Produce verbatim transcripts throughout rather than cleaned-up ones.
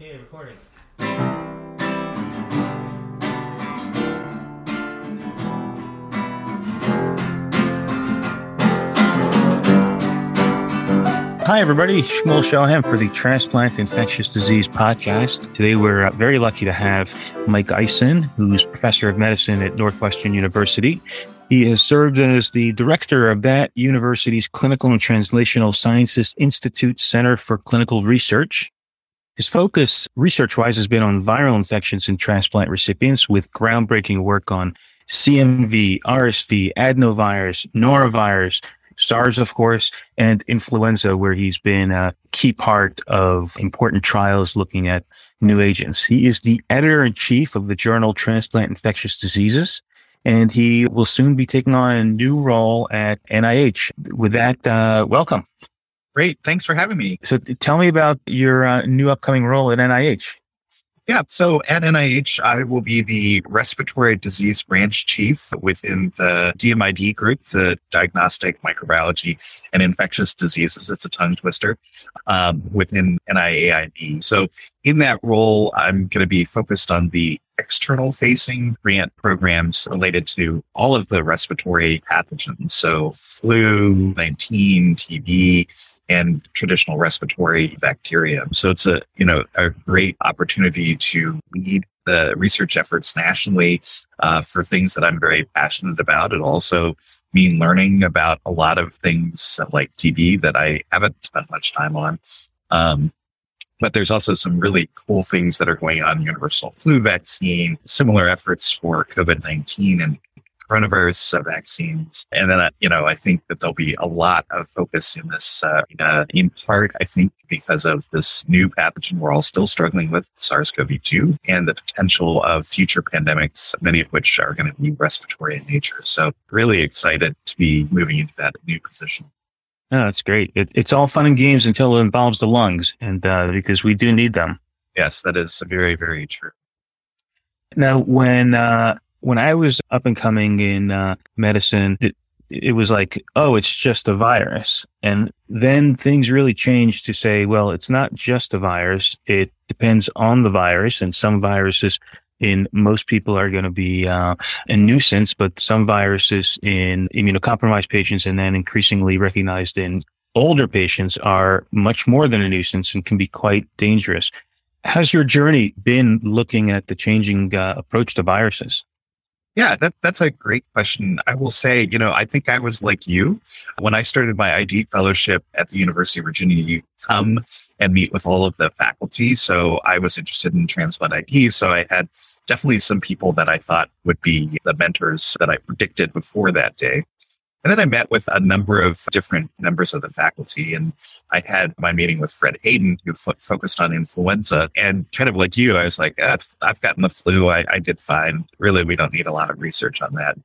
Okay, recording. Hi, everybody. Shmuel Shoham for the Transplant Infectious Disease podcast. Today, we're very lucky to have Mike Eisen, who's professor of medicine at Northwestern University. He has served as the director of that university's Clinical and Translational Sciences Institute Center for Clinical Research. His focus, research-wise, has been on viral infections in transplant recipients with groundbreaking work on C M V, R S V, adenovirus, norovirus, SARS, of course, and influenza, where he's been a key part of important trials looking at new agents. He is the editor-in-chief of the journal Transplant Infectious Diseases, and he will soon be taking on a new role at N I H. With that, uh, welcome. Great. Thanks for having me. So tell me about your uh, new upcoming role at N I H. Yeah. So at N I H, I will be the respiratory disease branch chief within the D M I D group, the Diagnostic Microbiology and Infectious Diseases. It's a tongue twister um, within N I A I D. So in that role, I'm going to be focused on the external facing grant programs related to all of the respiratory pathogens. So flu, nineteen, T B, and traditional respiratory bacteria. So it's a, you know, a great opportunity to lead the research efforts nationally uh, for things that I'm very passionate about. It also means learning about a lot of things like T B that I haven't spent much time on. Um, But there's also some really cool things that are going on, universal flu vaccine, similar efforts for COVID nineteen and coronavirus vaccines. And then, you know, I think that there'll be a lot of focus in this, uh, in part, I think, because of this new pathogen we're all still struggling with, SARS-C o V two, and the potential of future pandemics, many of which are going to be respiratory in nature. So really excited to be moving into that new position. No, that's great. It, it's all fun and games until it involves the lungs, and uh, because we do need them. Yes, that is very, very true. Now, when uh, when I was up and coming in uh, medicine, it, it was like, oh, it's just a virus. And then things really changed to say, well, it's not just a virus. It depends on the virus, and some viruses in most people are going to be uh, a nuisance, but some viruses in immunocompromised patients and then increasingly recognized in older patients are much more than a nuisance and can be quite dangerous. How's your journey been looking at the changing uh, approach to viruses? Yeah, that, that's a great question. I will say, you know, I think I was like you. When I started my I D fellowship at the University of Virginia, you come and meet with all of the faculty. So I was interested in transplant I D. So I had definitely some people that I thought would be the mentors that I predicted before that day. And then I met with a number of different members of the faculty, and I had my meeting with Fred Hayden, who f- focused on influenza. And kind of like you, I was like, ah, I've gotten the flu. I, I did fine. Really, we don't need a lot of research on that.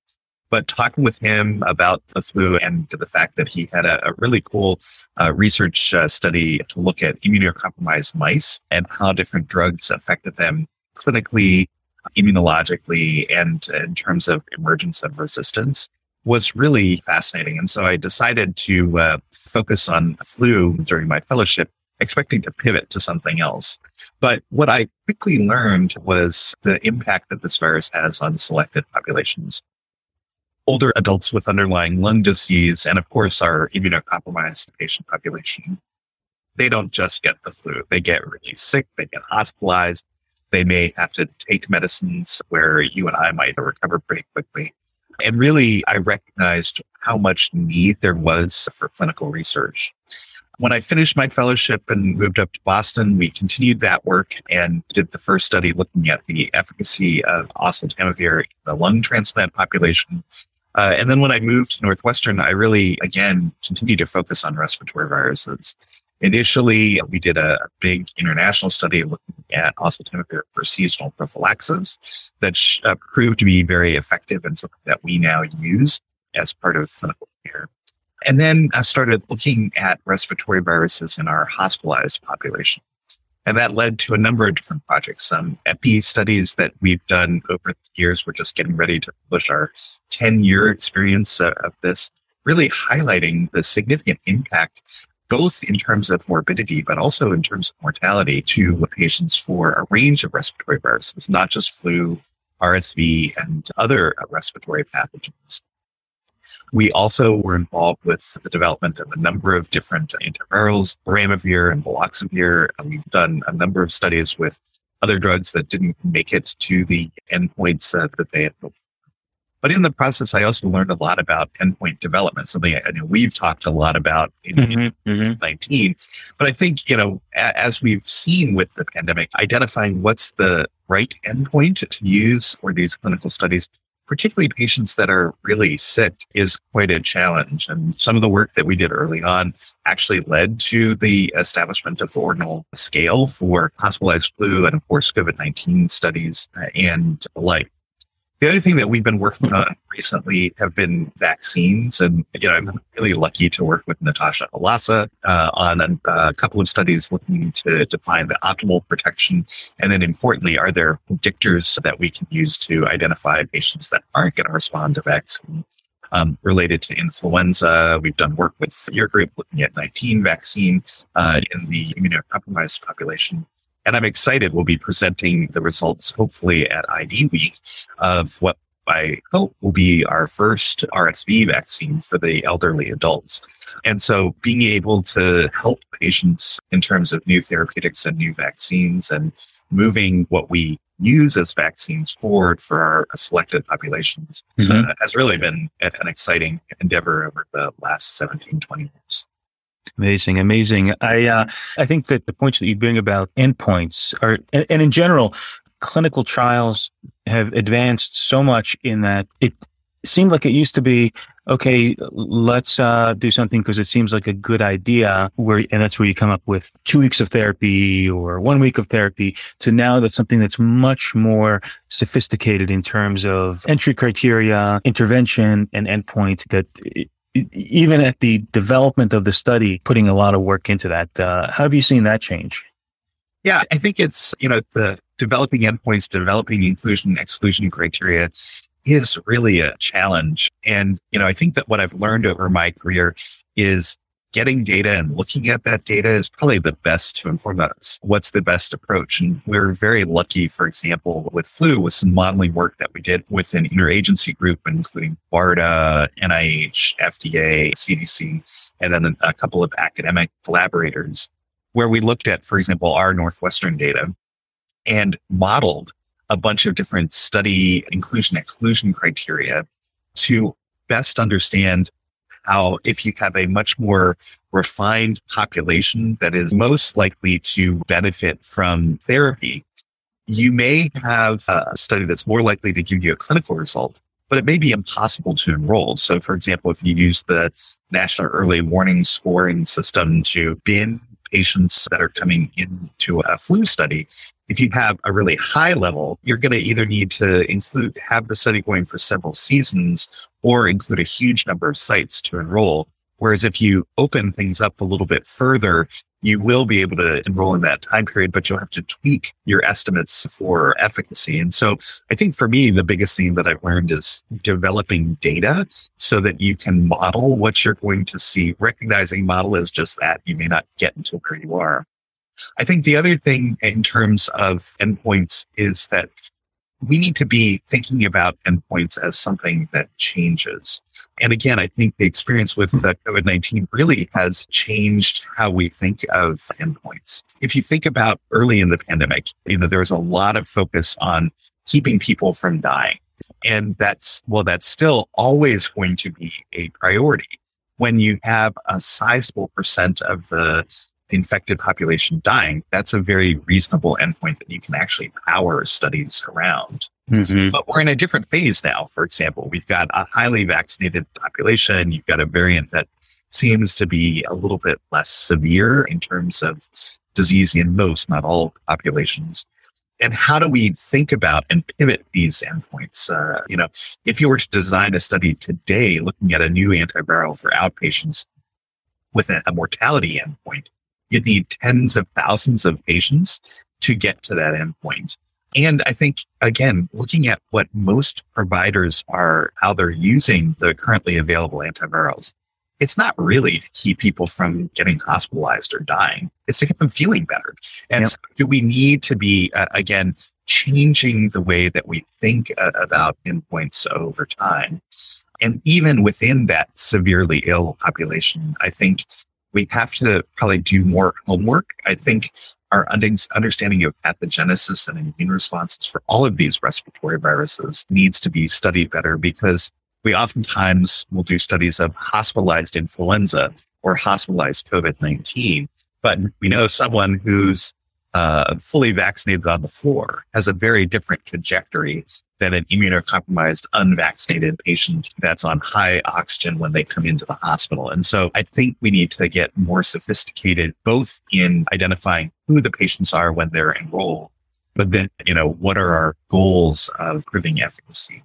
But talking with him about the flu and the fact that he had a, a really cool uh, research uh, study to look at immunocompromised mice and how different drugs affected them clinically, immunologically, and in terms of emergence of resistance, was really fascinating. And so I decided to uh, focus on flu during my fellowship, expecting to pivot to something else. But what I quickly learned was the impact that this virus has on selected populations. Older adults with underlying lung disease, and of course, our immunocompromised patient population, they don't just get the flu. They get really sick. They get hospitalized. They may have to take medicines where you and I might recover pretty quickly. And really, I recognized how much need there was for clinical research. When I finished my fellowship and moved up to Boston, we continued that work and did the first study looking at the efficacy of oseltamivir in the lung transplant population. Uh, and then when I moved to Northwestern, I really, again, continued to focus on respiratory viruses. Initially, we did a big international study looking at oseltamivir for seasonal prophylaxis that sh- uh, proved to be very effective and something that we now use as part of clinical care. And then I started looking at respiratory viruses in our hospitalized population. And that led to a number of different projects. Some E P I studies that we've done over the years. We're just getting ready to publish our ten-year experience uh, of this, really highlighting the significant impact both in terms of morbidity, but also in terms of mortality to patients for a range of respiratory viruses, not just flu, R S V, and other respiratory pathogens. We also were involved with the development of a number of different antivirals, baramavir and baloxavir. And we've done a number of studies with other drugs that didn't make it to the endpoints uh, that they had hoped for. But in the process, I also learned a lot about endpoint development, something I know we've talked a lot about in mm-hmm, nineteen. Mm-hmm. But I think, you know, a- as we've seen with the pandemic, identifying what's the right endpoint to use for these clinical studies, particularly patients that are really sick, is quite a challenge. And some of the work that we did early on actually led to the establishment of the ordinal scale for hospitalized flu and, of course, COVID nineteen studies and the like. The other thing that we've been working on recently have been vaccines. And, you know, I'm really lucky to work with Natasha Alassa uh, on a, a couple of studies looking to define the optimal protection. And then importantly, are there predictors that we can use to identify patients that aren't going to respond to vaccine? Um, related to influenza, we've done work with your group looking at nineteen vaccines uh, in the immunocompromised population. And I'm excited. We'll be presenting the results, hopefully, at I D Week of what I hope will be our first R S V vaccine for the elderly adults. And so being able to help patients in terms of new therapeutics and new vaccines and moving what we use as vaccines forward for our selected populations mm-hmm. uh, has really been an exciting endeavor over the last seventeen, twenty years. Amazing, amazing. I uh, I think that the points that you bring about endpoints are, and, and in general, clinical trials have advanced so much in that it seemed like it used to be, okay, let's uh, do something because it seems like a good idea, where and that's where you come up with two weeks of therapy or one week of therapy, to now that's something that's much more sophisticated in terms of entry criteria, intervention, and endpoint that... It, even at the development of the study, putting a lot of work into that. Uh, how have you seen that change? Yeah, I think it's, you know, the developing endpoints, developing inclusion and exclusion criteria is really a challenge. And, you know, I think that what I've learned over my career is getting data and looking at that data is probably the best to inform us what's the best approach. And we were very lucky, for example, with flu, with some modeling work that we did with an interagency group, including BARDA, N I H, F D A, C D C, and then a couple of academic collaborators, where we looked at, for example, our Northwestern data and modeled a bunch of different study inclusion-exclusion criteria to best understand how, if you have a much more refined population that is most likely to benefit from therapy, you may have a study that's more likely to give you a clinical result, but it may be impossible to enroll. So, for example, if you use the National Early Warning Scoring System to bin patients that are coming into a flu study, if you have a really high level, you're going to either need to include, have the study going for several seasons or include a huge number of sites to enroll. Whereas if you open things up a little bit further, you will be able to enroll in that time period, but you'll have to tweak your estimates for efficacy. And so I think for me, the biggest thing that I've learned is developing data so that you can model what you're going to see. Recognizing model is just that. You may not get into where you are. I think the other thing in terms of endpoints is that we need to be thinking about endpoints as something that changes. And again, I think the experience with COVID nineteen really has changed how we think of endpoints. If you think about early in the pandemic, you know, there was a lot of focus on keeping people from dying. And that's, well, that's still always going to be a priority. When you have a sizable percent of the infected population dying, that's a very reasonable endpoint that you can actually power studies around. Mm-hmm. But we're in a different phase now. For example, we've got a highly vaccinated population. You've got a variant that seems to be a little bit less severe in terms of disease in most, not all populations. And how do we think about and pivot these endpoints? Uh, you know, if you were to design a study today looking at a new antiviral for outpatients with a, a mortality endpoint, you'd need tens of thousands of patients to get to that endpoint. And I think, again, looking at what most providers are, how they're using the currently available antivirals, it's not really to keep people from getting hospitalized or dying. It's to get them feeling better. And yep. so do we need to be, uh, again, changing the way that we think uh, about endpoints over time? And even within that severely ill population, I think we have to probably do more homework. I think our understanding of pathogenesis and immune responses for all of these respiratory viruses needs to be studied better, because we oftentimes will do studies of hospitalized influenza or hospitalized COVID nineteen, but we know someone who's uh, fully vaccinated on the floor has a very different trajectory than an immunocompromised, unvaccinated patient that's on high oxygen when they come into the hospital. And so I think we need to get more sophisticated, both in identifying who the patients are when they're enrolled, but then, you know, what are our goals of proving efficacy?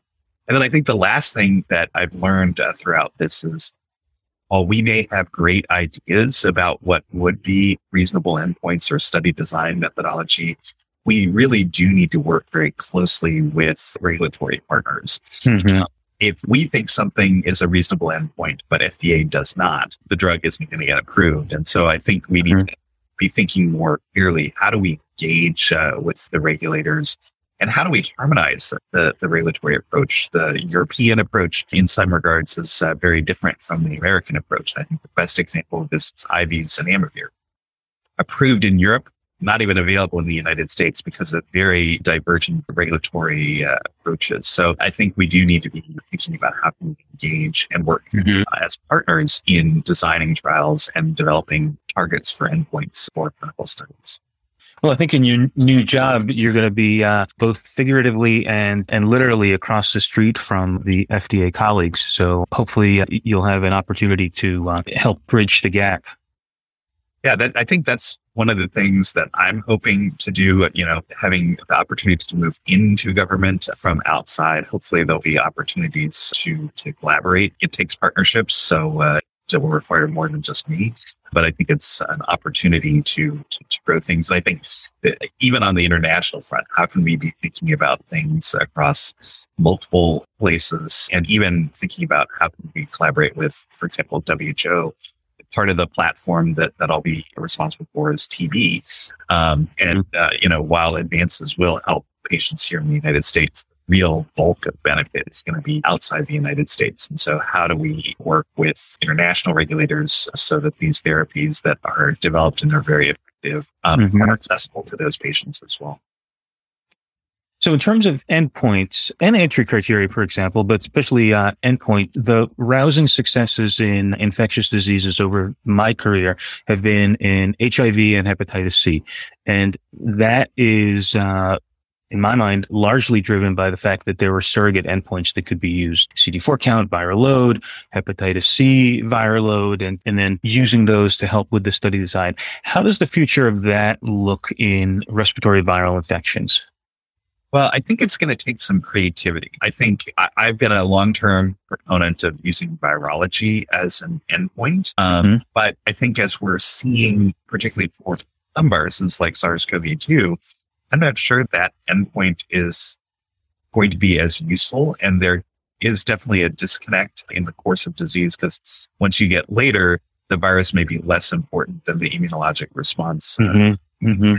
And then I think the last thing that I've learned uh, throughout this is, while we may have great ideas about what would be reasonable endpoints or study design methodology, we really do need to work very closely with regulatory partners. Mm-hmm. If we think something is a reasonable endpoint, but F D A does not, the drug isn't going to get approved. And so I think we mm-hmm. need to be thinking more clearly, how do we engage uh, with the regulators? And how do we harmonize the, the, the regulatory approach? The European approach in some regards is uh, very different from the American approach. I think the best example of this is I V zanamivir, approved in Europe, not even available in the United States because of very divergent regulatory uh, approaches. So I think we do need to be thinking about how can we engage and work mm-hmm. uh, as partners in designing trials and developing targets for endpoints for clinical studies. Well, I think in your new job, you're going to be uh, both figuratively and, and literally across the street from the F D A colleagues. So hopefully uh, you'll have an opportunity to uh, help bridge the gap. Yeah, that, I think that's one of the things that I'm hoping to do, you know, having the opportunity to move into government from outside. Hopefully there'll be opportunities to, to collaborate. It takes partnerships, so uh, it will require more than just me. But I think it's an opportunity to, to, to grow things. And I think that even on the international front, how can we be thinking about things across multiple places, and even thinking about how can we collaborate with, for example, W H O? Part of the platform that, that I'll be responsible for is T B. Um, and, uh, you know, while advances will help patients here in the United States, real bulk of benefit is going to be outside the United States. And so how do we work with international regulators so that these therapies that are developed and are very effective um, mm-hmm. are accessible to those patients as well? So in terms of endpoints and entry criteria, for example, but especially uh, endpoint, the rousing successes in infectious diseases over my career have been in H I V and hepatitis C. And that is... Uh, in my mind, largely driven by the fact that there were surrogate endpoints that could be used. C D four count, viral load, hepatitis C, viral load, and, and then using those to help with the study design. How does the future of that look in respiratory viral infections? Well, I think it's going to take some creativity. I think I, I've been a long-term proponent of using virology as an endpoint. Um, mm-hmm. But I think as we're seeing, particularly for some viruses like SARS-C o V two, I'm not sure that endpoint is going to be as useful. And there is definitely a disconnect in the course of disease, because once you get later, the virus may be less important than the immunologic response. Mm-hmm. Uh, mm-hmm.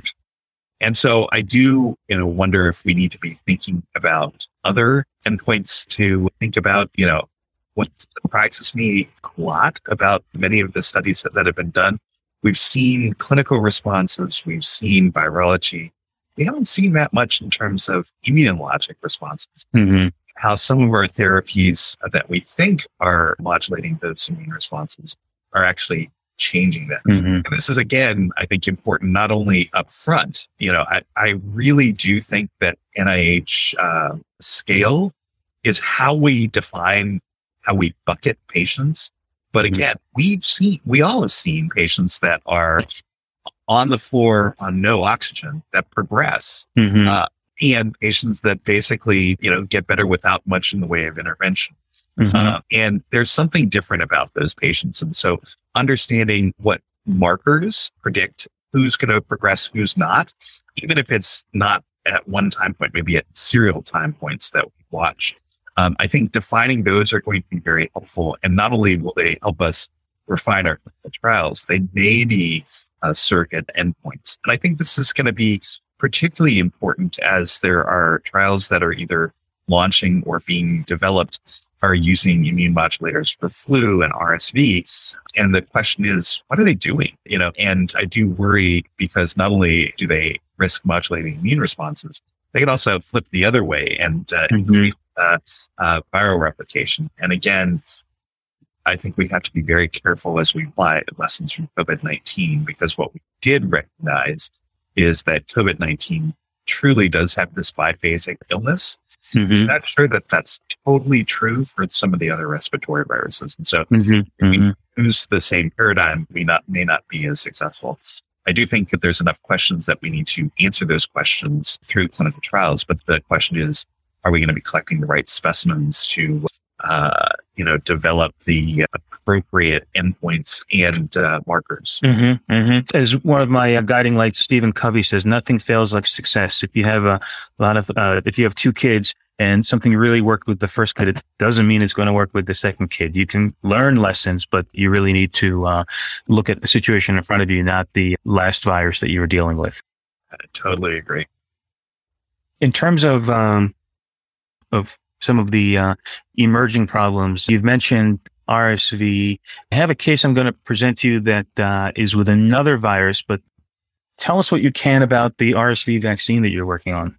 And so I do, you know, wonder if we need to be thinking about other endpoints to think about. You know, what surprises me a lot about many of the studies that, that have been done, we've seen clinical responses, we've seen virology. We haven't seen that much in terms of immunologic responses, mm-hmm. how some of our therapies that we think are modulating those immune responses are actually changing that. Mm-hmm. And this is, again, I think important, not only up front. You know, I, I really do think that N I H uh, scale is how we define how we bucket patients. But again, mm-hmm. we've seen, we all have seen patients that are on the floor on no oxygen that progress, mm-hmm. uh, and patients that basically, you know, get better without much in the way of intervention. Mm-hmm. Uh, and there's something different about those patients. And so understanding what markers predict who's going to progress, who's not, even if it's not at one time point, maybe at serial time points that we watch. Um, I think defining those are going to be very helpful. And not only will they help us refine our clinical trials. They may be uh, surrogate endpoints. And I think this is going to be particularly important as there are trials that are either launching or being developed are using immune modulators for flu and R S V. And the question is, what are they doing? You know, and I do worry because not only do they risk modulating immune responses, they can also flip the other way and uh, mm-hmm. increase uh, uh, viral replication. And again, I think we have to be very careful as we apply lessons from COVID nineteen, because what we did recognize is that COVID nineteen truly does have this biphasic illness. Mm-hmm. I'm not sure that that's totally true for some of the other respiratory viruses. And so mm-hmm. if we mm-hmm. use the same paradigm, we not, may not be as successful. I do think that there's enough questions that we need to answer those questions through clinical trials. But the question is, are we going to be collecting the right specimens to, uh, you know, develop the appropriate endpoints and uh, markers? Mm-hmm, mm-hmm. As one of my uh, guiding lights, Stephen Covey says, nothing fails like success. If you have a lot of, uh, if you have two kids and something really worked with the first kid, it doesn't mean it's going to work with the second kid. You can learn lessons, but you really need to uh, look at the situation in front of you, not the last virus that you were dealing with. I totally agree. In terms of um, of some of the uh, emerging problems, you've mentioned R S V. I have a case I'm going to present to you that uh, is with another virus, but tell us what you can about the R S V vaccine that you're working on.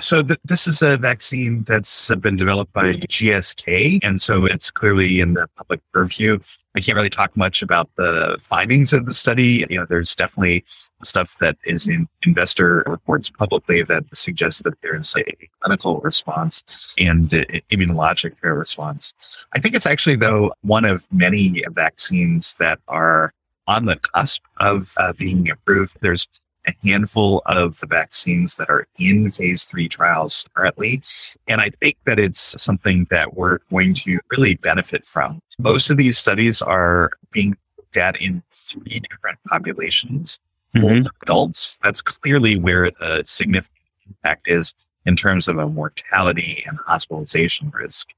So th- this is a vaccine that's been developed by G S K, and so it's clearly in the public purview. I can't really talk much about the findings of the study. You know, there's definitely stuff that is in investor reports publicly that suggests that there's a clinical response and uh, immunologic response. I think it's actually, though, one of many vaccines that are on the cusp of uh, being approved. There's a handful of the vaccines that are in phase three trials currently. And I think that it's something that we're going to really benefit from. Most of these studies are being looked at in three different populations. Mm-hmm. Older adults, that's clearly where the significant impact is in terms of a mortality and hospitalization risk.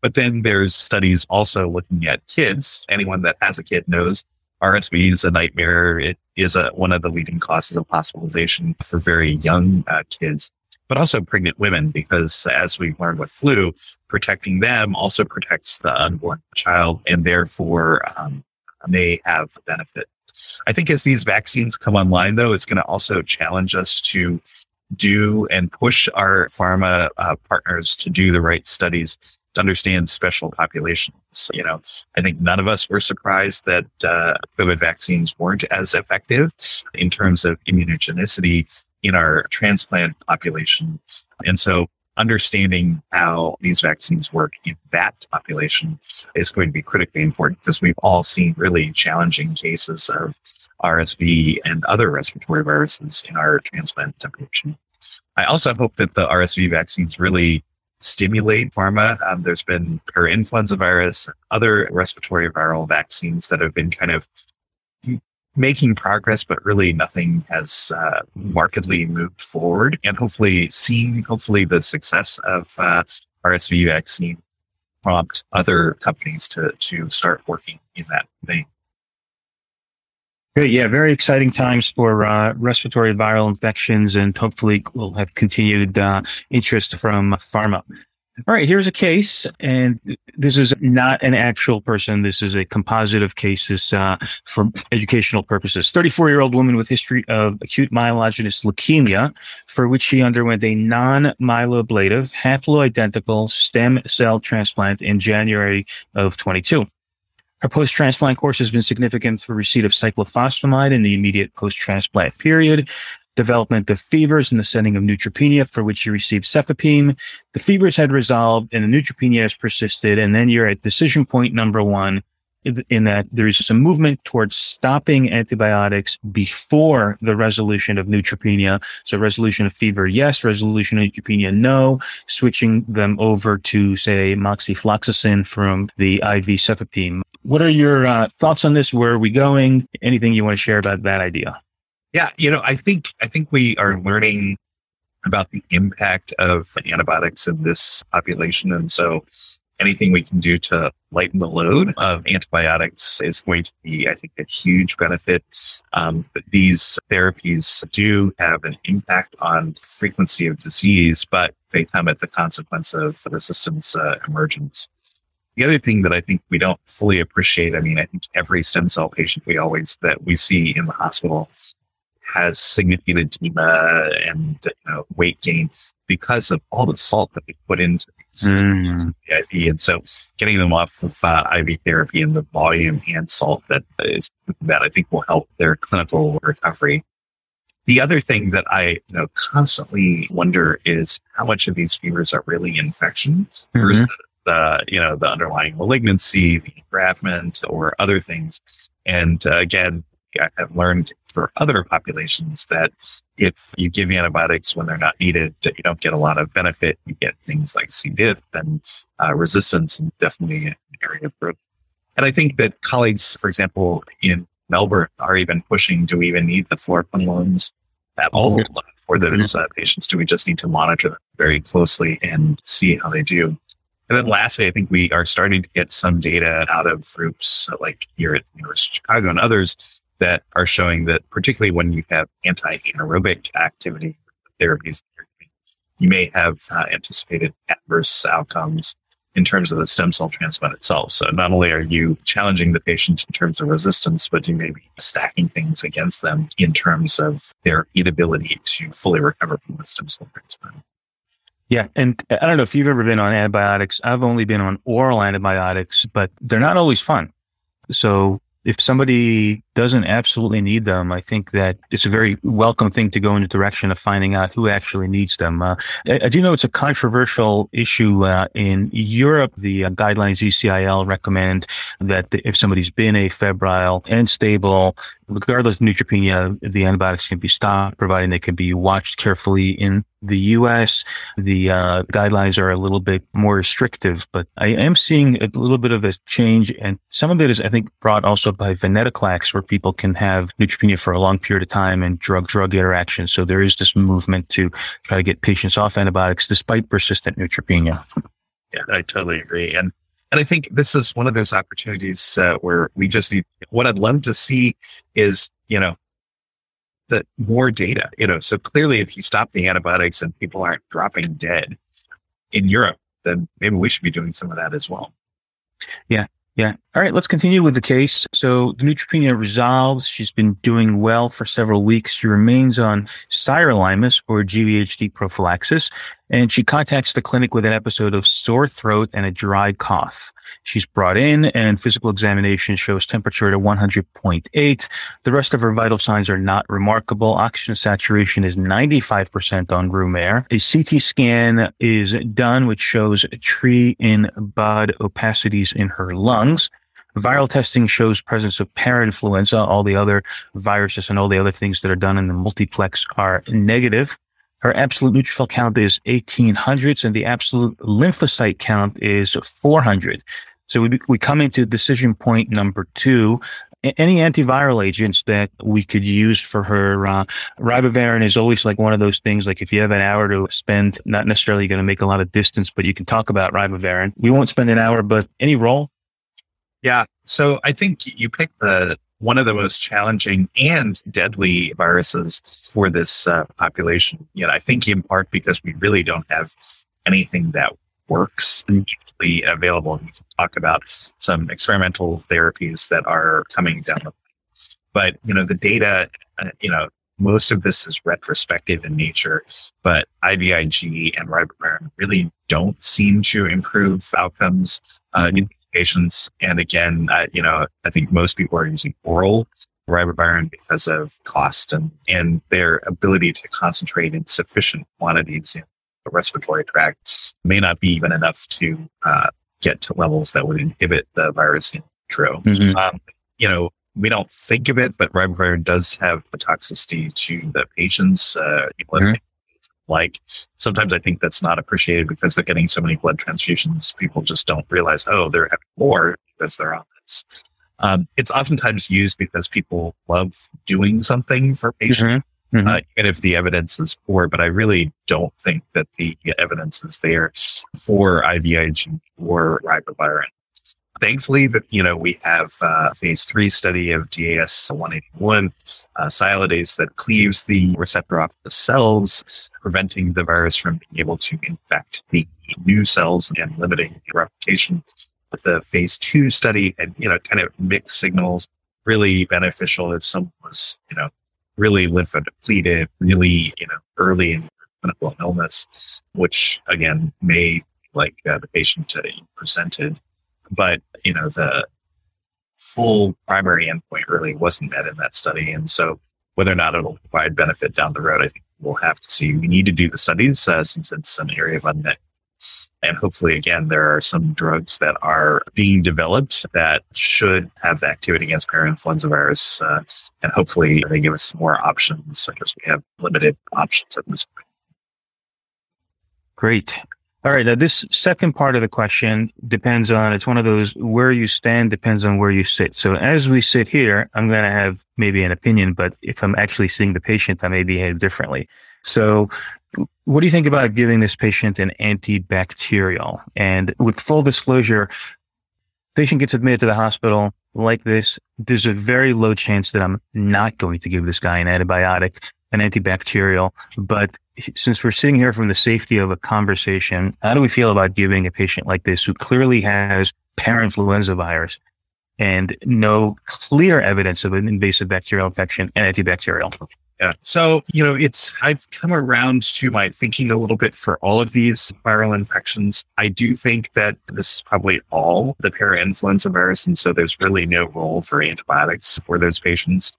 But then there's studies also looking at kids. Anyone that has a kid knows R S V is a nightmare. It is a, one of the leading causes of hospitalization for very young uh, kids, but also pregnant women, because as we've learned with flu, protecting them also protects the unborn child, and therefore um, may have benefit. I think as these vaccines come online, though, it's going to also challenge us to do and push our pharma uh, partners to do the right studies, understand special populations. You know, I think none of us were surprised that uh, COVID vaccines weren't as effective in terms of immunogenicity in our transplant population. And so understanding how these vaccines work in that population is going to be critically important, because we've all seen really challenging cases of R S V and other respiratory viruses in our transplant population. I also hope that the R S V vaccines really stimulate pharma. Um, there's been or influenza virus, other respiratory viral vaccines that have been kind of making progress, but really nothing has uh, markedly moved forward. And hopefully seeing, hopefully the success of uh, R S V vaccine prompt other companies to, to start working in that vein. Great. Yeah, very exciting times for uh, respiratory viral infections, and hopefully we'll have continued uh, interest from pharma. All right, here's a case, and this is not an actual person. This is a composite of cases uh, for educational purposes. thirty-four-year-old woman with history of acute myelogenous leukemia, for which she underwent a non-myeloablative, haploidentical stem cell transplant in January of twenty-two. Her post-transplant course has been significant for receipt of cyclophosphamide in the immediate post-transplant period, development of fevers, and the setting of neutropenia, for which she received cefepime. The fevers had resolved and the neutropenia has persisted. And then you're at decision point number one, in that there is some movement towards stopping antibiotics before the resolution of neutropenia. So resolution of fever, yes. Resolution of neutropenia, no. Switching them over to, say, moxifloxacin from the I V cefepime. What are your uh, thoughts on this? Where are we going? Anything you want to share about that idea? Yeah, you know, I think I think we are learning about the impact of antibiotics in this population. And so anything we can do to lighten the load of antibiotics is going to be, I think, a huge benefit. Um, but these therapies do have an impact on frequency of disease, but they come at the consequence of resistance uh, emergence. The other thing that I think we don't fully appreciate, I mean, I think every stem cell patient we always that we see in the hospital has significant edema and you know, weight gain because of all the salt that we put into mm. I V. And so getting them off of uh, I V therapy and the volume and salt that is that I think will help their clinical recovery. The other thing that I you know, constantly wonder is how much of these fevers are really infections mm-hmm. versus the, you know, the underlying malignancy, the engraftment, or other things. And uh, again, I have learned for other populations that if you give antibiotics when they're not needed, that you don't get a lot of benefit. You get things like C. diff and uh, resistance, and definitely an area of growth. And I think that colleagues, for example, in Melbourne are even pushing, do we even need the fluoroquinolones at all for those uh, patients? Do we just need to monitor them very closely and see how they do? And then lastly, I think we are starting to get some data out of groups like here at the University of Chicago and others that are showing that particularly when you have anti-anaerobic activity therapies, you may have uh, anticipated adverse outcomes in terms of the stem cell transplant itself. So not only are you challenging the patient in terms of resistance, but you may be stacking things against them in terms of their inability to fully recover from the stem cell transplant. Yeah. And I don't know if you've ever been on antibiotics. I've only been on oral antibiotics, but they're not always fun. So if somebody doesn't absolutely need them, I think that it's a very welcome thing to go in the direction of finding out who actually needs them. Uh, I, I do know it's a controversial issue uh, in Europe. The uh, guidelines E C I L recommend that the, if somebody's been afebrile and stable, regardless of neutropenia, the antibiotics can be stopped, providing they can be watched carefully. In the U S, the uh, guidelines are a little bit more restrictive, but I am seeing a little bit of a change. And some of it is, I think, brought also by venetoclax, where people can have neutropenia for a long period of time and drug-drug interactions. So there is this movement to try to get patients off antibiotics despite persistent neutropenia. Yeah, I totally agree. And and I think this is one of those opportunities uh, where we just need, what I'd love to see is, you know, the more data, you know, so clearly if you stop the antibiotics and people aren't dropping dead in Europe, then maybe we should be doing some of that as well. Yeah. Yeah. All right. Let's continue with the case. So the neutropenia resolves. She's been doing well for several weeks. She remains on sirolimus or G V H D prophylaxis, and she contacts the clinic with an episode of sore throat and a dry cough. She's brought in and physical examination shows temperature to one hundred point eight. The rest of her vital signs are not remarkable. Oxygen saturation is ninety-five percent on room air. A C T scan is done, which shows a tree in bud opacities in her lungs. Viral testing shows presence of parainfluenza. All the other viruses and all the other things that are done in the multiplex are negative. Her absolute neutrophil count is eighteen hundreds, and the absolute lymphocyte count is four hundred. So we we come into decision point number two. Any antiviral agents that we could use for her? Uh, ribavirin is always like one of those things, like if you have an hour to spend, not necessarily going to make a lot of distance, but you can talk about ribavirin. We won't spend an hour, but any role? Yeah. So I think you picked the one of the most challenging and deadly viruses for this uh, population. You know, I think in part because we really don't have anything that works immediately available. And we can talk about some experimental therapies that are coming down the pipe. But, you know, the data, uh, you know, most of this is retrospective in nature, but I V I G and ribavirin really don't seem to improve outcomes uh, mm-hmm. in patients. And again, uh, you know, I think most people are using oral ribavirin because of cost and, and their ability to concentrate in sufficient quantities in the respiratory tract may not be even enough to uh, get to levels that would inhibit the virus in vitro. Mm-hmm. Um, you know, we don't think of it, but ribavirin does have a toxicity to the patients. Uh, mm-hmm. Like sometimes I think that's not appreciated because they're getting so many blood transfusions. People just don't realize, oh, they're having more because they're on this. Um, it's oftentimes used because people love doing something for patients. Mm-hmm. mm-hmm. uh, even if the evidence is poor. But I really don't think that the evidence is there for I V I G or ribavirin. Thankfully, that you know we have a phase three study of D A S one eighty-one, uh, sialidase that cleaves the receptor off the cells, preventing the virus from being able to infect the new cells and limiting replication. With the phase two study, and you know, kind of mixed signals, really beneficial if someone was you know really lymphodepleted, really you know early in clinical illness, which again may like uh, the patient uh, presented. But, you know, the full primary endpoint really wasn't met in that study. And so whether or not it will provide benefit down the road, I think we'll have to see. We need to do the studies uh, since it's an area of unmet. And hopefully, again, there are some drugs that are being developed that should have activity against parainfluenza virus. Uh, and hopefully they give us some more options because we have limited options at this point. Great. All right. Now, this second part of the question depends on, it's one of those where you stand depends on where you sit. So as we sit here, I'm going to have maybe an opinion, but if I'm actually seeing the patient, I may behave differently. So what do you think about giving this patient an antibacterial? And with full disclosure, patient gets admitted to the hospital like this. There's a very low chance that I'm not going to give this guy an antibiotic, an antibacterial, but since we're sitting here from the safety of a conversation, how do we feel about giving a patient like this who clearly has parainfluenza virus and no clear evidence of an invasive bacterial infection and antibacterial? Yeah. So, you know, it's, I've come around to my thinking a little bit for all of these viral infections. I do think that this is probably all the parainfluenza virus. And so there's really no role for antibiotics for those patients.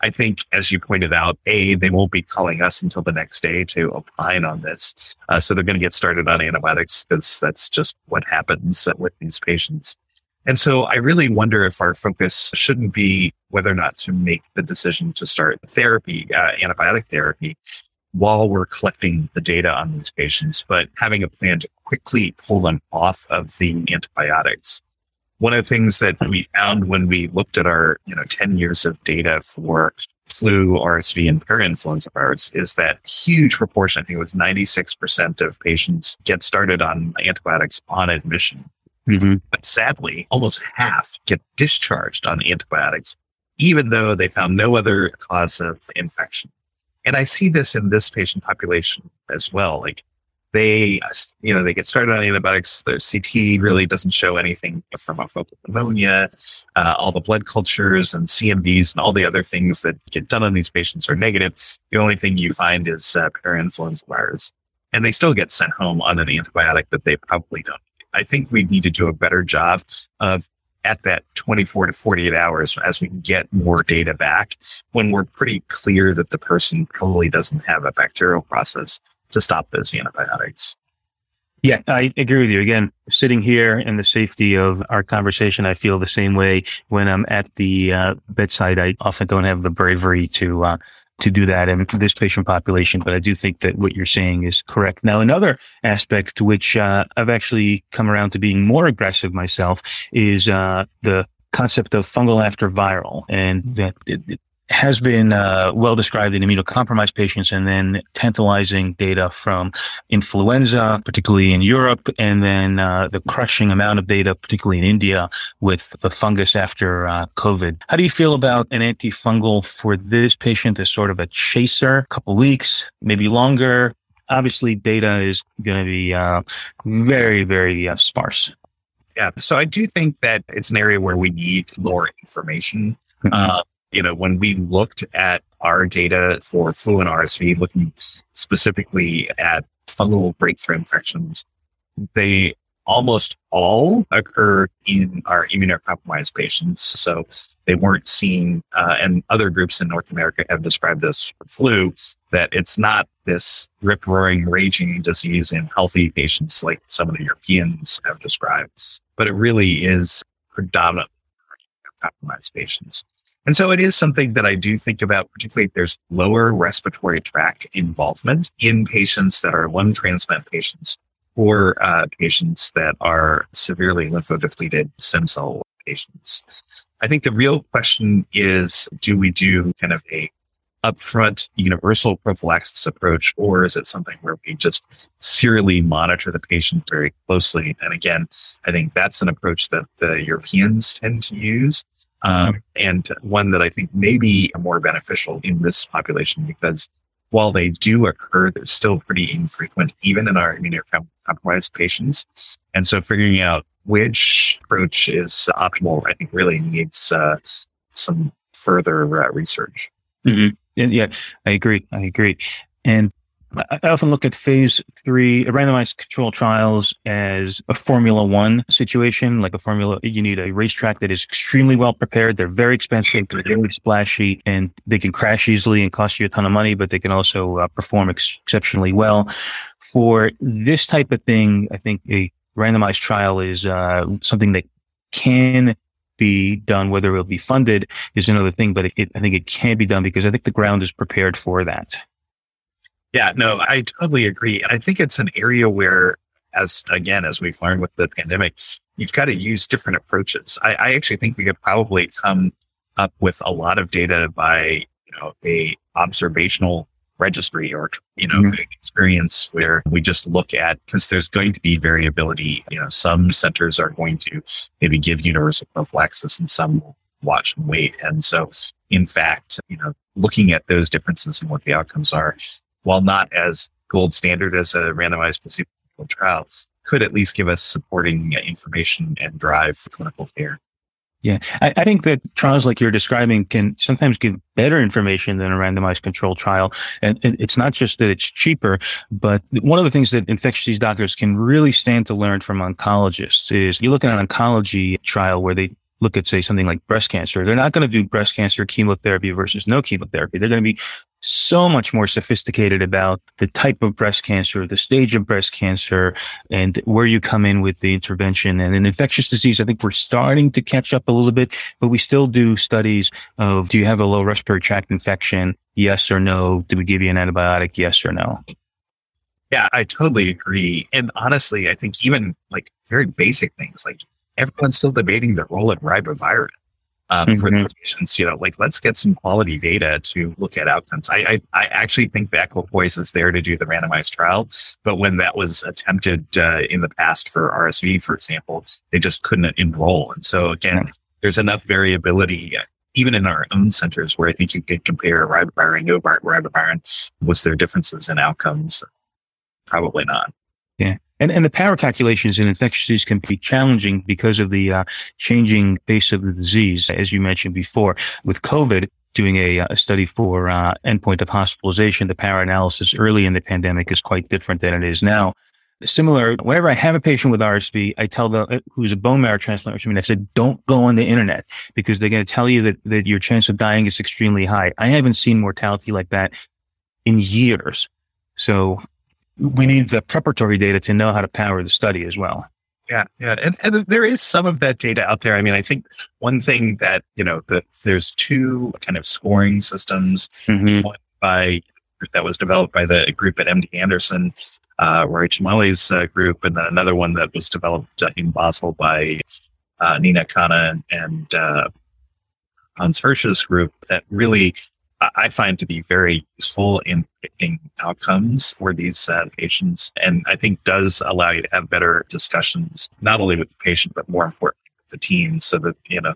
I think, as you pointed out, A, they won't be calling us until the next day to opine on this. Uh, so they're going to get started on antibiotics because that's just what happens with these patients. And so I really wonder if our focus shouldn't be whether or not to make the decision to start therapy, uh, antibiotic therapy, while we're collecting the data on these patients, but having a plan to quickly pull them off of the antibiotics. One of the things that we found when we looked at our, you know, ten years of data for flu, R S V, and parainfluenza virus is that huge proportion, I think it was ninety-six percent of patients get started on antibiotics on admission. Mm-hmm. But sadly, almost half get discharged on antibiotics, even though they found no other cause of infection. And I see this in this patient population as well. Like, They, you know, they get started on antibiotics. Their C T really doesn't show anything from a focal pneumonia. Uh, all the blood cultures and C M Vs and all the other things that get done on these patients are negative. The only thing you find is uh, parainfluenza virus, and they still get sent home on an antibiotic that they probably don't need. I think we need to do a better job of at that twenty-four to forty-eight hours as we get more data back when we're pretty clear that the person probably doesn't have a bacterial process to stop those antibiotics. Yeah, I agree with you. Again, sitting here in the safety of our conversation, I feel the same way. When I'm at the uh, bedside, I often don't have the bravery to uh, to do that in this patient population. But I do think that what you're saying is correct. Now, another aspect which uh, I've actually come around to being more aggressive myself is uh, the concept of fungal after viral, and that. It, it, has been uh, well described in immunocompromised patients, and then tantalizing data from influenza, particularly in Europe, and then uh, the crushing amount of data, particularly in India, with the fungus after uh, COVID. How do you feel about an antifungal for this patient as sort of a chaser, a couple weeks, maybe longer? Obviously, data is going to be uh, very, very uh, sparse. Yeah. So I do think that it's an area where we need more information. Uh, You know, when we looked at our data for flu and R S V, looking specifically at fungal breakthrough infections, they almost all occurred in our immunocompromised patients. So they weren't seen, uh, and other groups in North America have described this flu, that it's not this rip-roaring, raging disease in healthy patients like some of the Europeans have described, but it really is predominantly immunocompromised patients. And so it is something that I do think about, particularly if there's lower respiratory tract involvement in patients that are lung transplant patients or uh, patients that are severely lymphodepleted stem cell patients. I think the real question is, do we do kind of a upfront universal prophylaxis approach, or is it something where we just serially monitor the patient very closely? And again, I think that's an approach that the Europeans tend to use, um, and one that I think may be more beneficial in this population, because while they do occur, they're still pretty infrequent, even in our immunocompromised patients. And so figuring out which approach is optimal, I think, really needs uh, some further uh, research. Mm-hmm. Yeah, I agree. I agree. And I often look at phase three randomized control trials as a Formula One situation, like a formula. You need a racetrack that is extremely well prepared. They're very expensive, they're very splashy, and they can crash easily and cost you a ton of money, but they can also uh, perform ex- exceptionally well. For this type of thing, I think a randomized trial is uh, something that can be done. Whether it'll be funded is another thing, but it, it, I think it can be done because I think the ground is prepared for that. Yeah, no, I totally agree. I think it's an area where, as again, as we've learned with the pandemic, you've got to use different approaches. I, I actually think we could probably come up with a lot of data by, you know, a observational registry or, you know, mm-hmm. experience where we just look at, because there's going to be variability. You know, some centers are going to maybe give universal prophylaxis and some will watch and wait. And so, in fact, you know, looking at those differences and what the outcomes are, while not as gold standard as a randomized placebo-controlled trial, could at least give us supporting information and drive for clinical care. Yeah, I, I think that trials like you're describing can sometimes give better information than a randomized control trial. And, and it's not just that it's cheaper, but one of the things that infectious disease doctors can really stand to learn from oncologists is you look at an oncology trial where they look at, say, something like breast cancer. They're not going to do breast cancer chemotherapy versus no chemotherapy. They're going to be so much more sophisticated about the type of breast cancer, the stage of breast cancer, and where you come in with the intervention. And in infectious disease, I think we're starting to catch up a little bit, but we still do studies of, do you have a low respiratory tract infection? Yes or no? Do we give you an antibiotic? Yes or no? Yeah, I totally agree. And honestly, I think even like very basic things, like everyone's still debating the role of ribavirin. Um, mm-hmm. For the patients, you know, like let's get some quality data to look at outcomes. I I, I actually think equipoise is there to do the randomized trial, but when that was attempted uh, in the past for R S V, for example, they just couldn't enroll. And so again, mm-hmm. there's enough variability, uh, even in our own centers, where I think you could compare ribavirin, no ribavirin. Was there differences in outcomes? Probably not. Yeah. And and the power calculations in infectious disease can be challenging because of the uh, changing face of the disease, as you mentioned before. With COVID, doing a, a study for uh, endpoint of hospitalization, the power analysis early in the pandemic is quite different than it is now. Similar, whenever I have a patient with R S V, I tell them, who's a bone marrow transplant, I mean, I said, don't go on the internet because they're going to tell you that, that your chance of dying is extremely high. I haven't seen mortality like that in years. So we need the preparatory data to know how to power the study as well. Yeah, yeah. And, and there is some of that data out there. I mean, I think one thing that, you know, the, there's two kind of scoring systems. Mm-hmm. One by, that was developed by the group at M D Anderson, uh, Rory Chamali's uh, group, and then another one that was developed in Basel by uh, Nina Khanna and uh, Hans Hirsch's group that really I find to be very useful in predicting outcomes for these uh, patients, and I think does allow you to have better discussions, not only with the patient, but more importantly, with the team, so that, you know,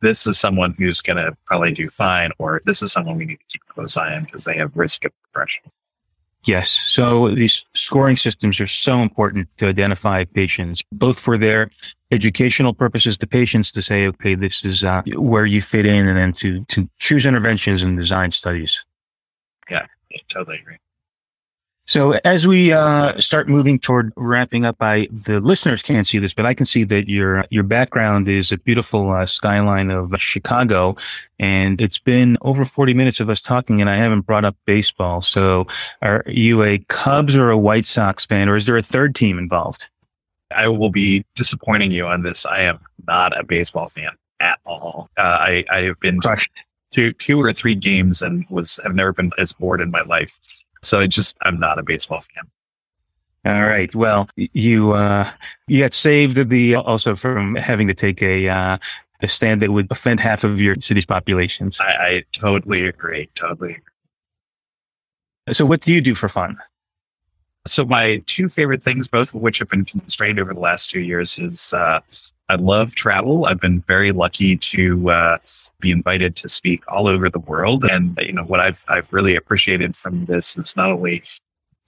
this is someone who's going to probably do fine, or this is someone we need to keep a close eye on because they have risk of progression. Yes. So these scoring systems are so important to identify patients, both for their educational purposes to patients to say, okay, this is uh, where you fit in, and then to, to choose interventions and design studies. Yeah, I totally agree. So as we uh, start moving toward wrapping up, I, the listeners can't see this, but I can see that your your background is a beautiful uh, skyline of Chicago, and it's been over forty minutes of us talking, and I haven't brought up baseball. So are you a Cubs or a White Sox fan, or is there a third team involved? I will be disappointing you on this. I am not a baseball fan at all. Uh, I, I have been Crushed. to two or three games and was have never been as bored in my life. So I just, I'm not a baseball fan. All right. Well, you, uh, you got saved the, also from having to take a, uh, a stand that would offend half of your city's populations. I, I totally agree. Totally agree. So what do you do for fun? So my two favorite things, both of which have been constrained over the last two years, is uh, I love travel. I've been very lucky to uh, be invited to speak all over the world. And, you know, what I've I've really appreciated from this is not only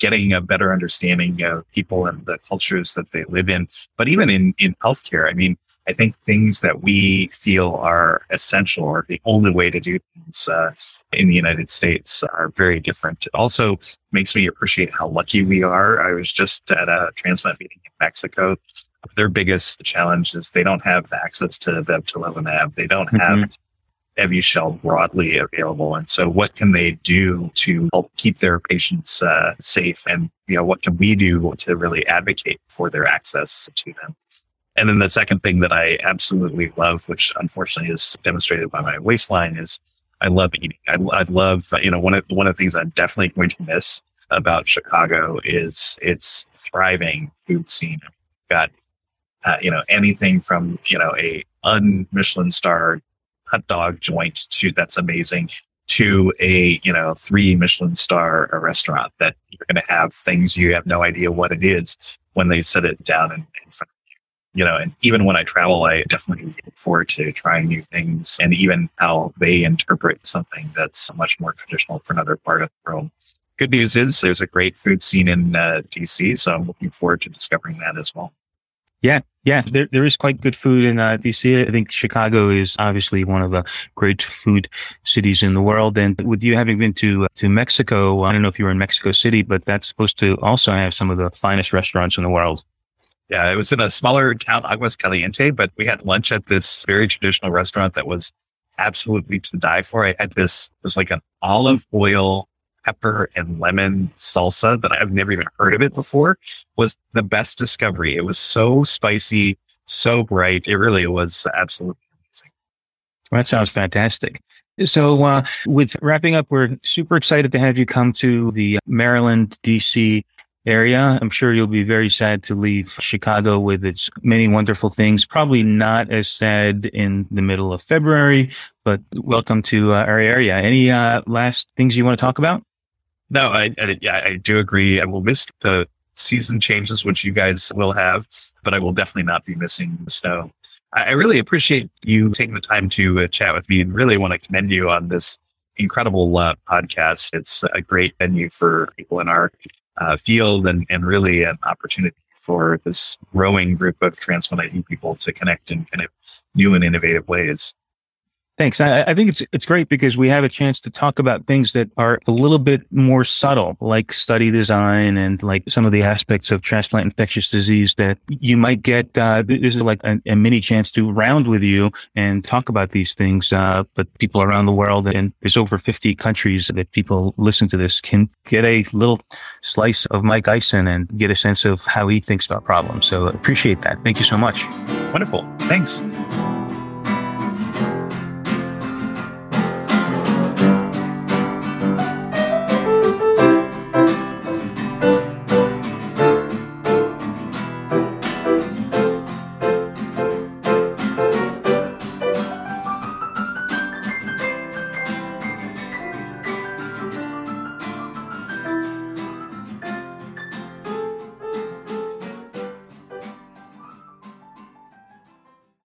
getting a better understanding of people and the cultures that they live in, but even in, in healthcare. I mean, I think things that we feel are essential or the only way to do things uh, in the United States are very different. It also makes me appreciate how lucky we are. I was just at a transplant meeting in Mexico. Their biggest challenge is they don't have access to bebtelovimab. They don't mm-hmm. have Evusheld broadly available. And so what can they do to help keep their patients uh, safe? And, you know, what can we do to really advocate for their access to them? And then the second thing that I absolutely love, which unfortunately is demonstrated by my waistline, is I love eating. I, I love, you know, one of one of the things I'm definitely going to miss about Chicago is its thriving food scene. We've got, uh, you know, anything from, you know, a un-Michelin star hot dog joint to that's amazing to a, you know, three Michelin star a restaurant that you're going to have things you have no idea what it is when they set it down in, in front of You know, and even when I travel, I definitely look forward to trying new things and even how they interpret something that's much more traditional for another part of the world. Good news is there's a great food scene in uh, D C, so I'm looking forward to discovering that as well. Yeah, yeah, there there is quite good food in uh, D C. I think Chicago is obviously one of the great food cities in the world. And with you having been to to Mexico, I don't know if you were in Mexico City, but that's supposed to also have some of the finest restaurants in the world. Yeah, it was in a smaller town, Aguas Caliente, but we had lunch at this very traditional restaurant that was absolutely to die for. I had this, it was like an olive oil, pepper and lemon salsa that I've never even heard of it before. Was the best discovery. It was so spicy, so bright. It really was absolutely amazing. Well, that sounds fantastic. So uh, with wrapping up, we're super excited to have you come to the Maryland, D C area. I'm sure you'll be very sad to leave Chicago with its many wonderful things. Probably not as sad in the middle of February, but welcome to uh, our area. Any uh, last things you want to talk about? No, I, I, I do agree. I will miss the season changes, which you guys will have, but I will definitely not be missing the snow. I really appreciate you taking the time to uh, chat with me and really want to commend you on this incredible uh, podcast. It's a great venue for people in our Uh, field and, and really an opportunity for this growing group of transplanting people to connect in kind of new and innovative ways. Thanks. I, I think it's it's great because we have a chance to talk about things that are a little bit more subtle, like study design and like some of the aspects of transplant infectious disease that you might get. Uh, this is like a, a mini chance to round with you and talk about these things. Uh, but people around the world, and there's over fifty countries that people listen to this, can get a little slice of Mike Eisen and get a sense of how he thinks about problems. So appreciate that. Thank you so much. Wonderful. Thanks.